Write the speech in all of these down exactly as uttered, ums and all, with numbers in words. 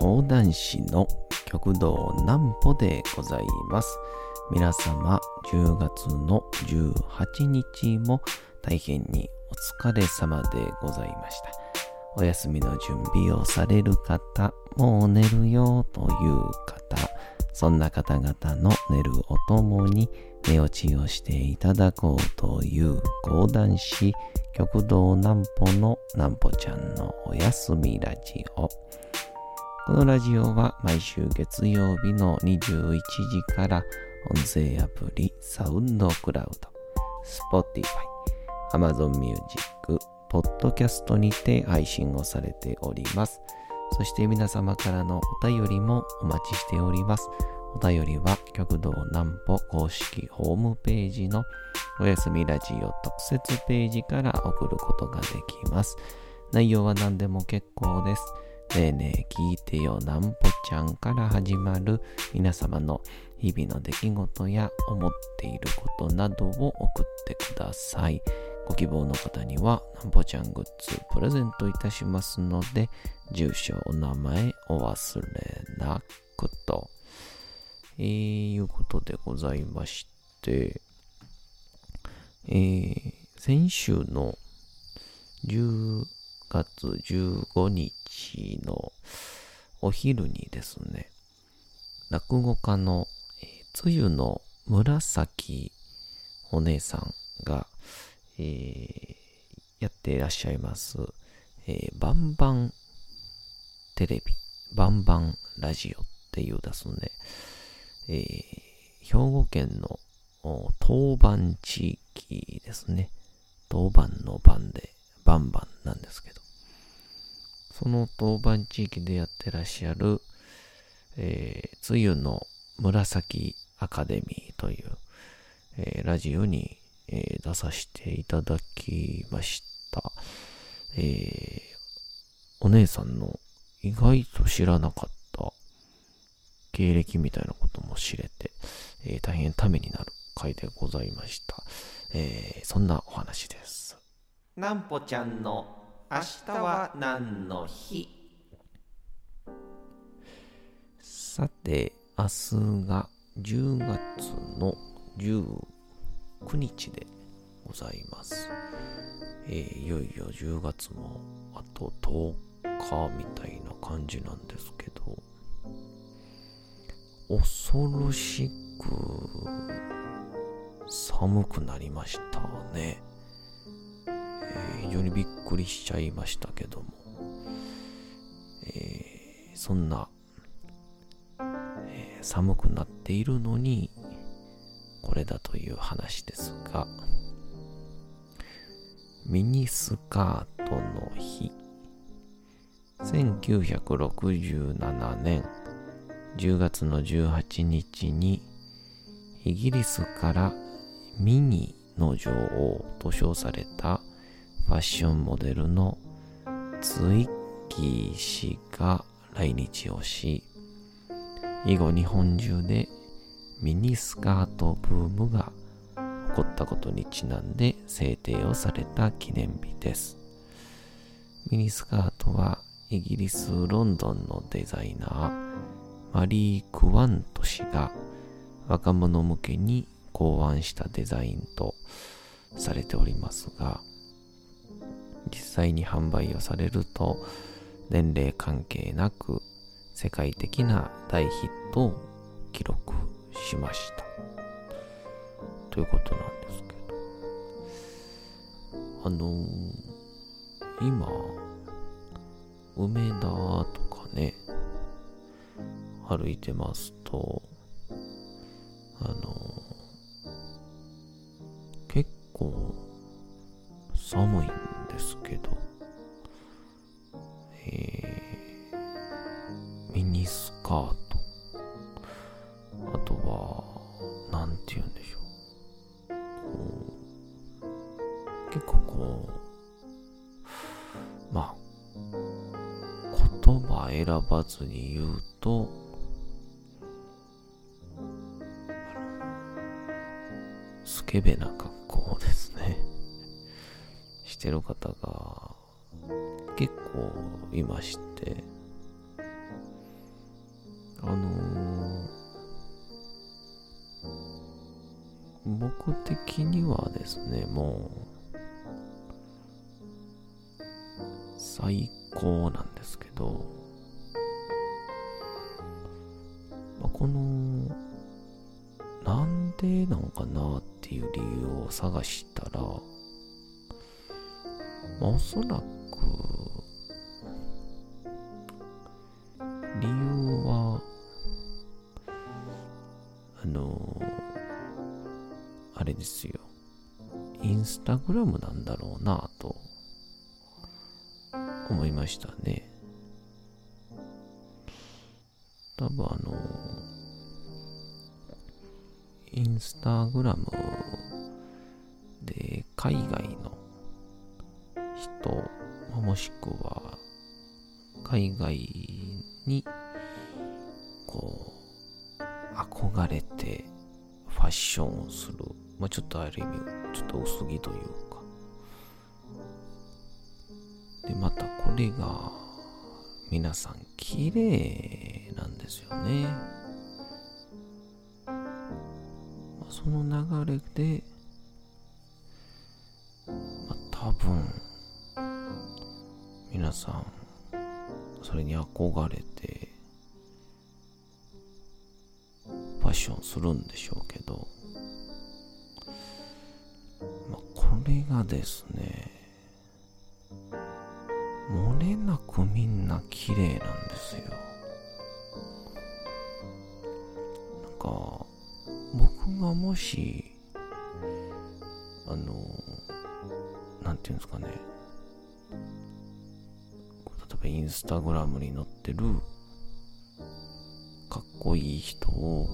講談師の旭堂南歩でございます。皆様じゅうがつのじゅうはちにちも大変にお疲れ様でございました。お休みの準備をされる方、もう寝るよという方、そんな方々の寝るおともに寝落ちをしていただこうという講談師旭堂南歩の南歩ちゃんのおやすみラジオ。このラジオは毎週月曜日のにじゅういちじから音声アプリサウンドクラウド、Spotify、Amazon Music、Podcast にて配信をされております。そして皆様からのお便りもお待ちしております。お便りは旭堂南歩公式ホームページのおやすみラジオ特設ページから送ることができます。内容は何でも結構です。ねえねえ聞いてよ南歩ちゃんから始まる皆様の日々の出来事や思っていることなどを送ってください。ご希望の方には南歩ちゃんグッズプレゼントいたしますので、住所お名前お忘れなくと、えー、いうことでございまして、えー、先週のじゅうがつじゅうごにちのお昼にですね、落語家の、えー、つゆの紫お姉さんが、えー、やっていらっしゃいます、えー、バンバンテレビ、バンバンラジオっていうですね、えー、兵庫県の当番地域ですね、当番の番でバンバンなんですけど、その当番地域でやってらっしゃる、えー、つゆの紫アカデミーという、えー、ラジオに、えー、出させていただきました、えー、お姉さんの意外と知らなかった経歴みたいなことも知れて、えー、大変ためになる回でございました、えー、そんなお話です。南歩ちゃんの明日は何の日。さて、明日がじゅうがつのじゅうくにちでございます、えー、いよいよじゅうがつもあととおかみたいな感じなんですけど、恐ろしく寒くなりましたね。非常にびっくりしちゃいましたけども、えー、そんな、えー、寒くなっているのにこれだという話ですが、ミニスカートの日、せんきゅうひゃくろくじゅうななねんじゅうがつのじゅうはちにちにイギリスからミニの女王と称されたファッションモデルのツイッキー氏が来日をし、以後日本中でミニスカートブームが起こったことにちなんで制定をされた記念日です。ミニスカートはイギリス・ロンドンのデザイナーマリー・クワント氏が若者向けに考案したデザインとされておりますが、実際に販売をされると年齢関係なく世界的な大ヒットを記録しましたということなんですけど、あのー、今梅田とかね歩いてますと、あのー、結構寒いんですけど、えー、ミニスカート、あとはなんて言うんでしょう、こう結構こう、まあ言葉選ばずに言うと、スケベな格好ですねしてる方が結構いまして、先にはですね、もう最高なんですけど、まあ、このなんでなのかなっていう理由を探したら、まあ、おそらく理由はあのあれですよ、インスタグラムなんだろうなぁと思いましたね。多分あのインスタグラムで海外の人、もしくは海外にこう憧れてファッションをする、まあ、ちょっとある意味ちょっと薄着というかで、またこれが皆さん綺麗なんですよね。その流れで、まあ、多分皆さんそれに憧れてファッションするんでしょうけど、まあ、これがですね、漏れなくみんな綺麗なんですよ。なんか僕がもしあのなんていうんですかね、インスタグラムに載ってるかっこいい人を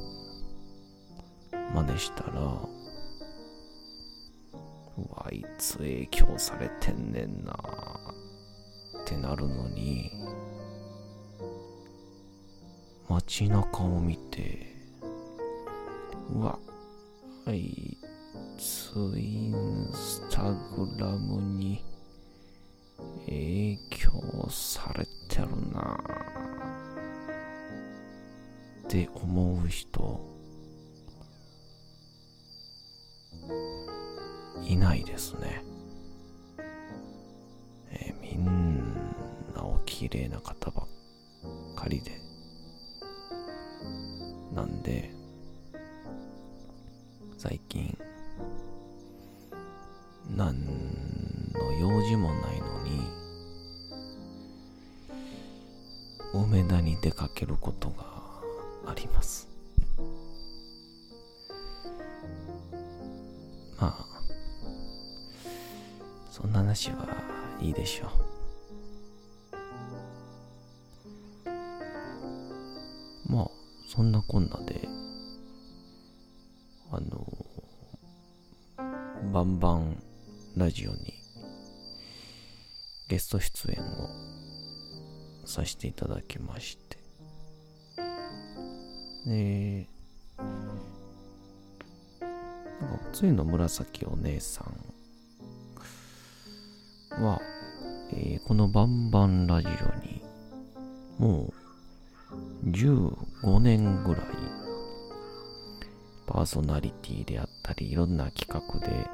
真似したら、うわあいつ影響されてんねんなってなるのに、街中を見てうわあいつインスタグラムに影響されてるなって思う人いないですね。えー、みんなお綺麗な方ばっかりで、なんで最近なんの用事もないのに梅田に出かけることがあります。まあそんな話はいいでしょう。まあそんなこんなであのバンバンラジオにゲスト出演をさせていただきまして、でなんかつゆの紫お姉さんは、えー、このバンバンラジオにもうじゅうごねんぐらいパーソナリティであったりいろんな企画で、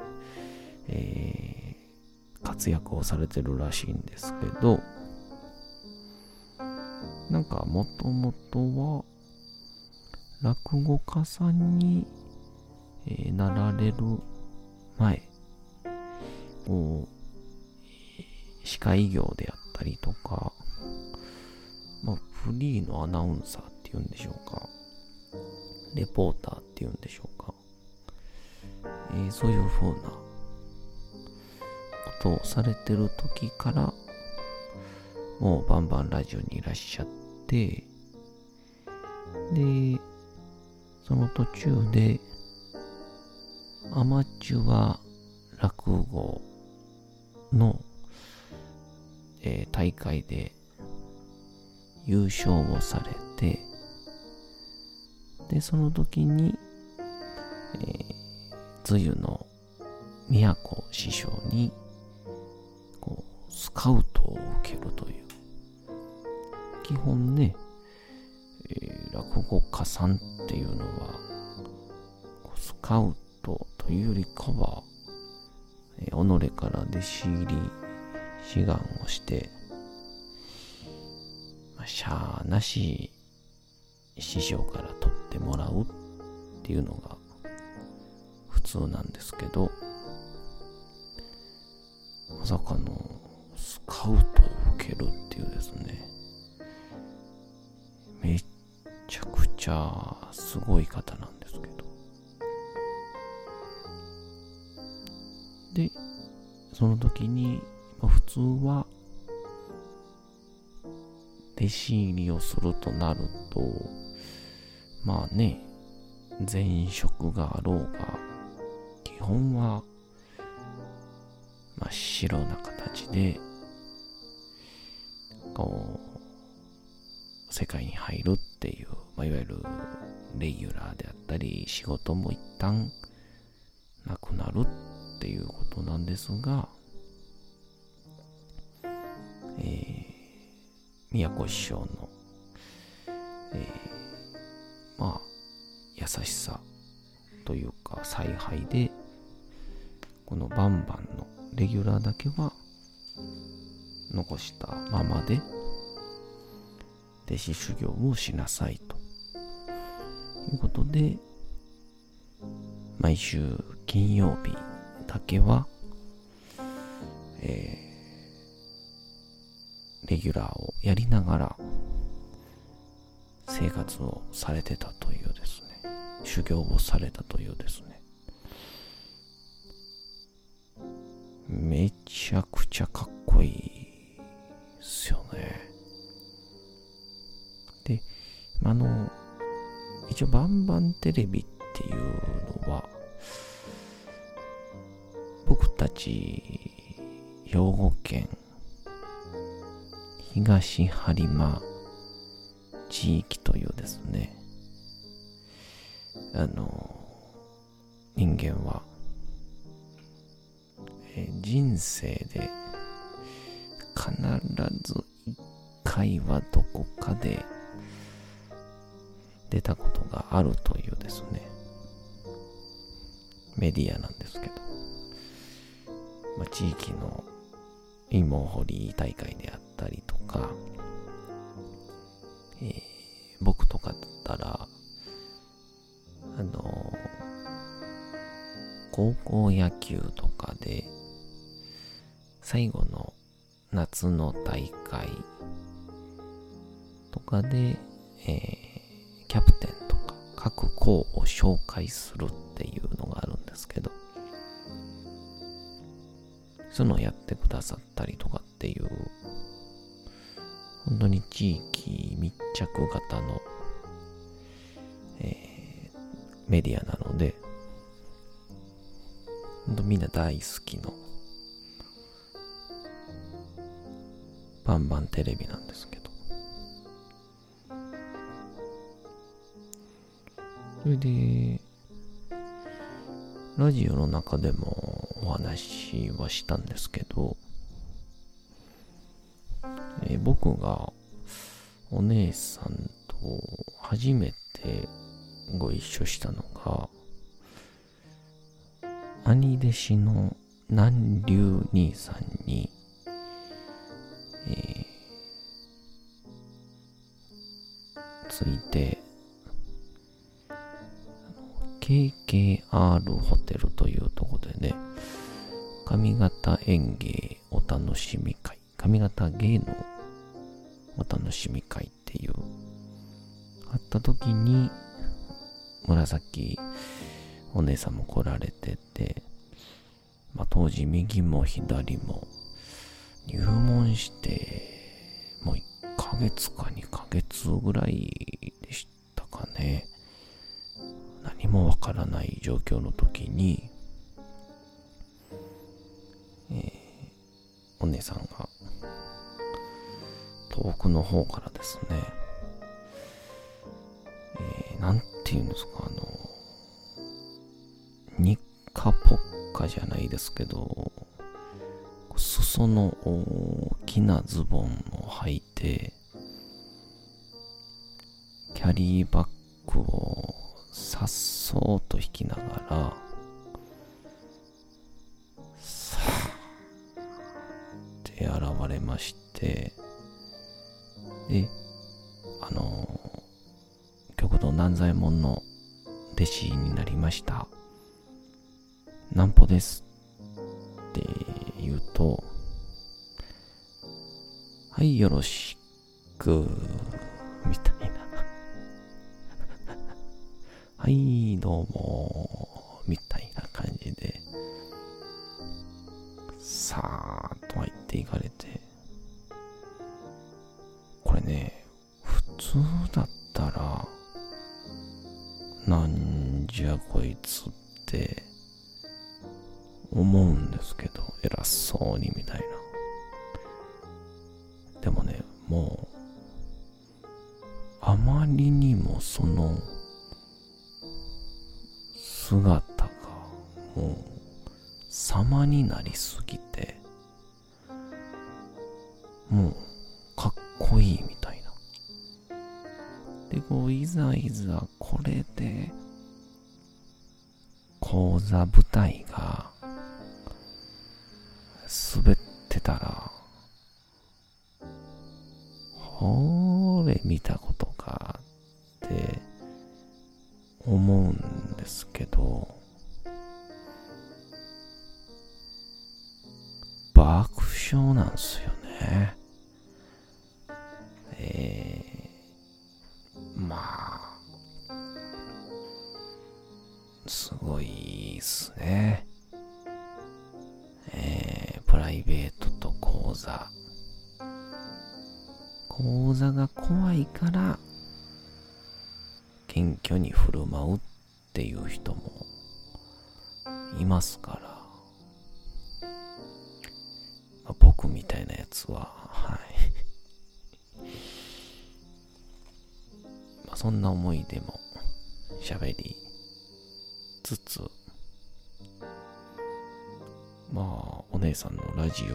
えー、活躍をされてるらしいんですけど、なんかもともとは落語家さんに、えー、なられる前、こう司会業であったりとか、まあ、フリーのアナウンサーっていうんでしょうか、レポーターっていうんでしょうか、えー、そういう風なことをされてる時からもうバンバンラジオにいらっしゃって、でその途中でアマチュア落語の、えー、大会で優勝をされて、でその時につゆ、えー、の宮古師匠にこうスカウトを受けるという、基本ね、えー、落語家さんっていうのはこうスカウトというよりかは、えー、己から弟子入り志願をして、まあ、しゃあなし師匠から取ってもらうっていうのが普通なんですけど、まさかのスカウトを受けるっていうですね、めっちゃくちゃすごい方なんですけど、でその時に普通は弟子入りをするとなると、まあね、前職があろうが基本は真っ白な形でこう世界に入るっていう、まあ、いわゆるレギュラーであったり仕事も一旦なくなるっていうことなんですが、えー、宮古師匠の、えー、まあ優しさというか采配で、このバンバンのレギュラーだけは残したままで弟子修行をしなさいということで、毎週金曜日だけは、えー、レギュラーをやりながら生活をされてたというですね、修行をされたというですね、めちゃくちゃかっこいいですよね。で、あの一応バンバンテレビっていうのは僕たち兵庫県東播磨地域というですね、あの人間はえ人生で必ず一回はどこかで出たことがあるというですね、メディアなんですけど、まあ、地域の芋掘り大会であったりとか、えー、僕とかだったらあの高校野球とかで最後の夏の大会とかで、えー、キャプテンとか各校を紹介するっていうのがあるんですけど、そういうのをやってくださったりとかっていう、本当に地域密着型の、えー、メディアなので、本当みんな大好きのバンバンテレビなんですけど、それでラジオの中でもお話はしたんですけど、えー、僕がお姉さんと初めてご一緒したのが兄弟子の南龍兄さんに、えー、ついて ケーケーアール ホテルというところでね、上方演芸お楽しみ会、上方芸能お楽しみ会っていうあった時に、紫お姉さんも来られてて、まあ、当時右も左も入門してもういっかげつかにかげつぐらいでしたかね、何もわからない状況の時に、えー、お姉さんが遠くの方からですね、えー、なんていうんですか、あのニッカポッカじゃないですけど、裾の大きなズボンを履いて、キャリーバッグをさっそうと引きながら、け現れまして、であの極道南左衛門の弟子になりました、南歩ですって言うと、はいよろしくみたいなはいどうもみたいな感じでさーっと入っていかれて、これね、普通だったらなんじゃこいつって思うんですけど、偉そうにみたいな。でもね、もうあまりにもその姿がもう様になりすぎて、もうかっこいいみたいな。でこういざいざこれで講座舞台が滑ってたら、ほーれ見たことかって思うんですけど、爆笑なんすよね。えー、まあすごいっすね。えー、プライベートと講座、講座が怖いから謙虚に振る舞うっていう人もいますから、僕みたいなやつは、はいまあそんな思いでも喋りつつ、まあお姉さんのラジ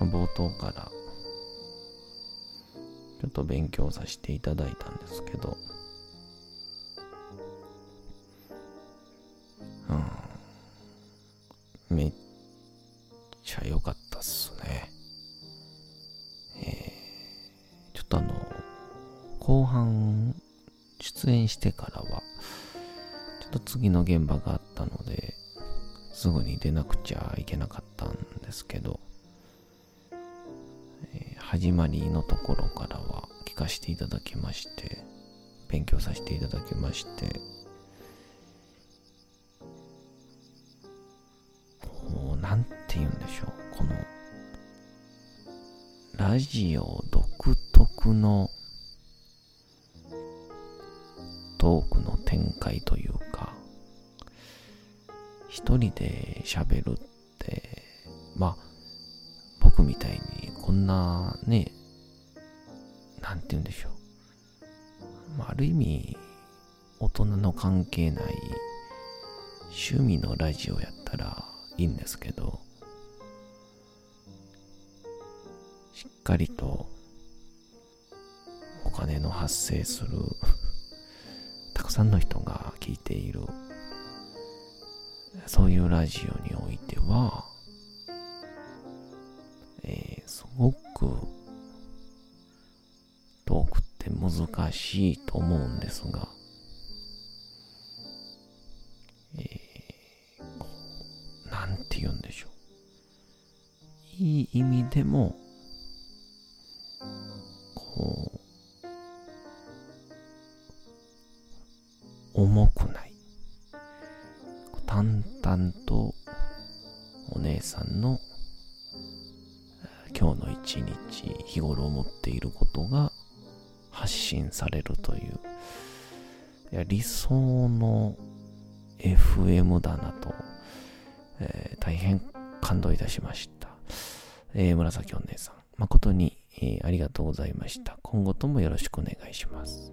オを冒頭からちょっと勉強させていただいたんですけど、うん、めっめっちゃ良かったっすね。えー、ちょっとあの後半出演してからはちょっと次の現場があったので、すぐに出なくちゃいけなかったんですけど、えー、始まりのところからは聞かせていただきまして、勉強させていただきまして、なんて言うんでしょう、このラジオ独特のトークの展開というか、一人で喋るって、まあ僕みたいにこんなね、なんて言うんでしょう、まあ、ある意味大人の関係ない趣味のラジオやったらいいんですけど、しっかりとお金の発生するたくさんの人が聞いているそういうラジオにおいては、えー、すごくトークって難しいと思うんですが、言うんでしょう、いい意味でもこう重くない、淡々とお姉さんの今日の一日、日頃思っていることが発信されるという、いや理想の エフエム だなと、えー、大変感動いたしました、えー、紫お姉さん、誠に、えー、ありがとうございました。今後ともよろしくお願いします。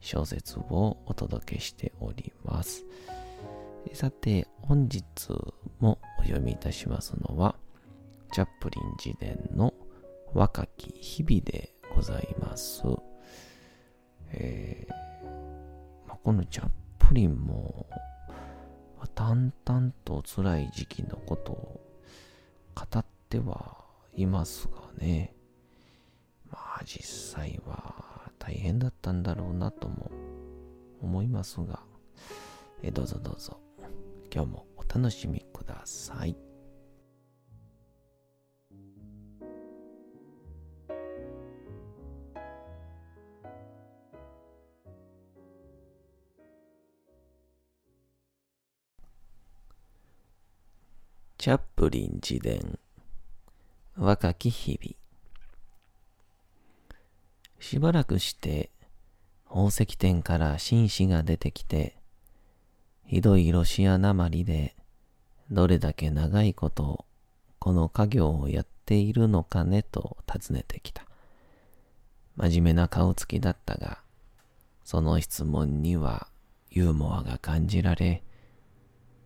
小説をお届けしております。さて、本日もお読みいたしますのは、チャップリン自伝の若き日々でございます。えーまあ、このチャップリンも淡々と辛い時期のことを語ってはいますがね、まあ実際は大変だったんだろうなとも思いますが、えどうぞどうぞ今日もお楽しみください。チャップリン自伝若き日々。しばらくして宝石店から紳士が出てきて、ひどいロシアなまりでどれだけ長いことこの家業をやっているのかねと尋ねてきた。真面目な顔つきだったが、その質問にはユーモアが感じられ、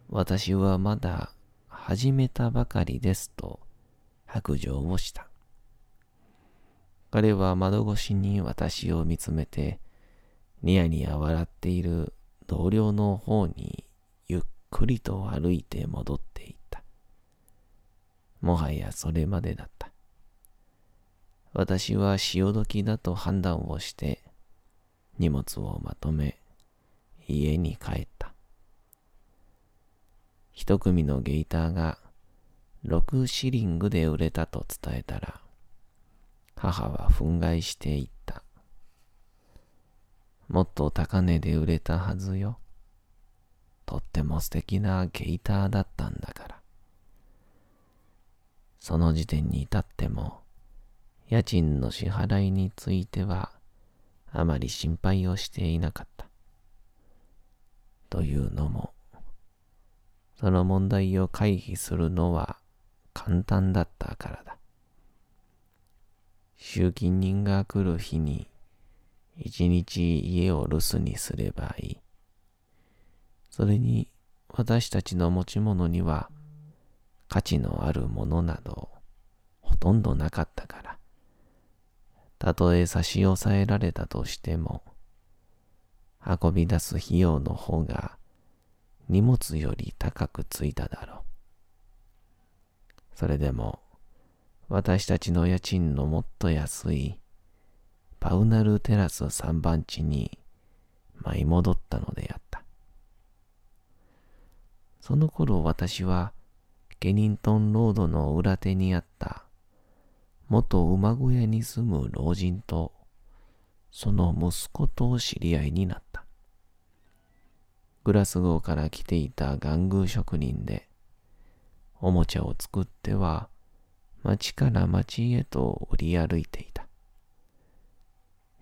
私はまだ始めたばかりですと白状をした。彼は窓越しに私を見つめて、ニヤニヤ笑っている同僚の方にゆっくりと歩いて戻っていった。もはやそれまでだった。私は潮時だと判断をして、荷物をまとめ、家に帰った。一組のゲイターがろくシリングで売れたと伝えたら、母は憤慨していった。もっと高値で売れたはずよ。とっても素敵なゲイターだったんだから。その時点に至っても、家賃の支払いについてはあまり心配をしていなかった。というのも、その問題を回避するのは簡単だったからだ。集金人が来る日に一日家を留守にすればいい。それに私たちの持ち物には価値のあるものなどほとんどなかったから、たとえ差し押さえられたとしても、運び出す費用の方が荷物より高くついただろう。それでも私たちの家賃のもっと安いパウナルテラスさんばん地に舞い戻ったのであった。その頃私はケニントンロードの裏手にあった元馬小屋に住む老人とその息子と知り合いになった。グラスゴーから来ていた玩具職人で、おもちゃを作っては町から町へと売り歩いていた。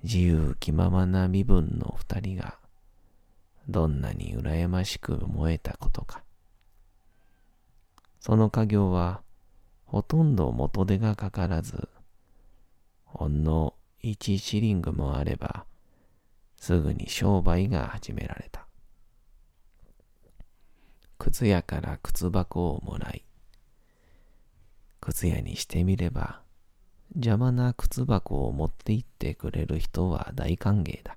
自由気ままな身分の二人がどんなに羨ましく燃えたことか。その家業はほとんど元手がかからず、ほんの一シリングもあればすぐに商売が始められた。靴屋から靴箱をもらい、靴屋にしてみれば邪魔な靴箱を持って行ってくれる人は大歓迎だ。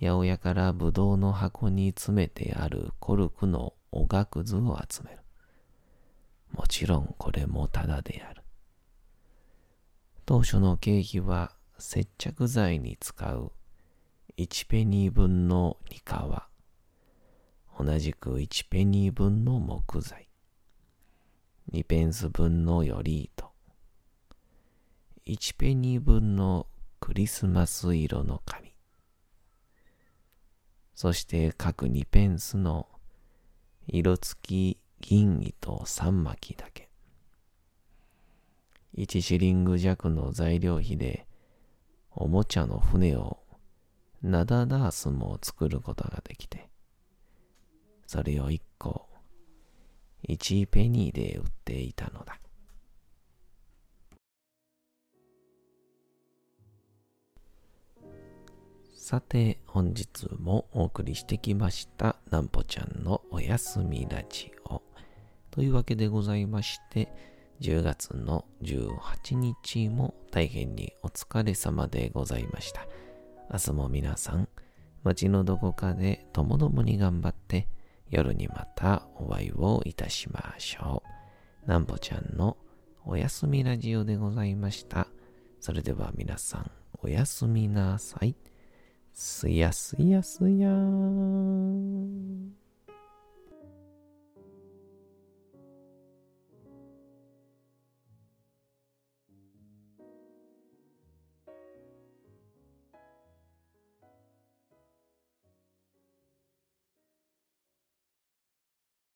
八百屋からぶどうの箱に詰めてあるコルクのおがくずを集める。もちろんこれもタダである。当初の経費は接着剤に使ういちペニー分のニカワ、同じくいちペニー分の木材、にペンス分のより糸、いちペニー分のクリスマス色の紙、そして各にペンスの色付き銀糸三巻だけ。一シリング弱の材料費でおもちゃの船をナダダースも作ることができて、それを一個一ペニーで売っていたのだ。さて、本日もお送りしてきましたなんぽちゃんのおやすみラジオというわけでございまして、じゅうがつのじゅうはちにちも大変にお疲れ様でございました。明日も皆さん、街のどこかでともどもに頑張って、夜にまたお会いをいたしましょう。なんぽちゃんのおやすみラジオでございました。それでは皆さん、おやすみなさい。すやすやすやーん。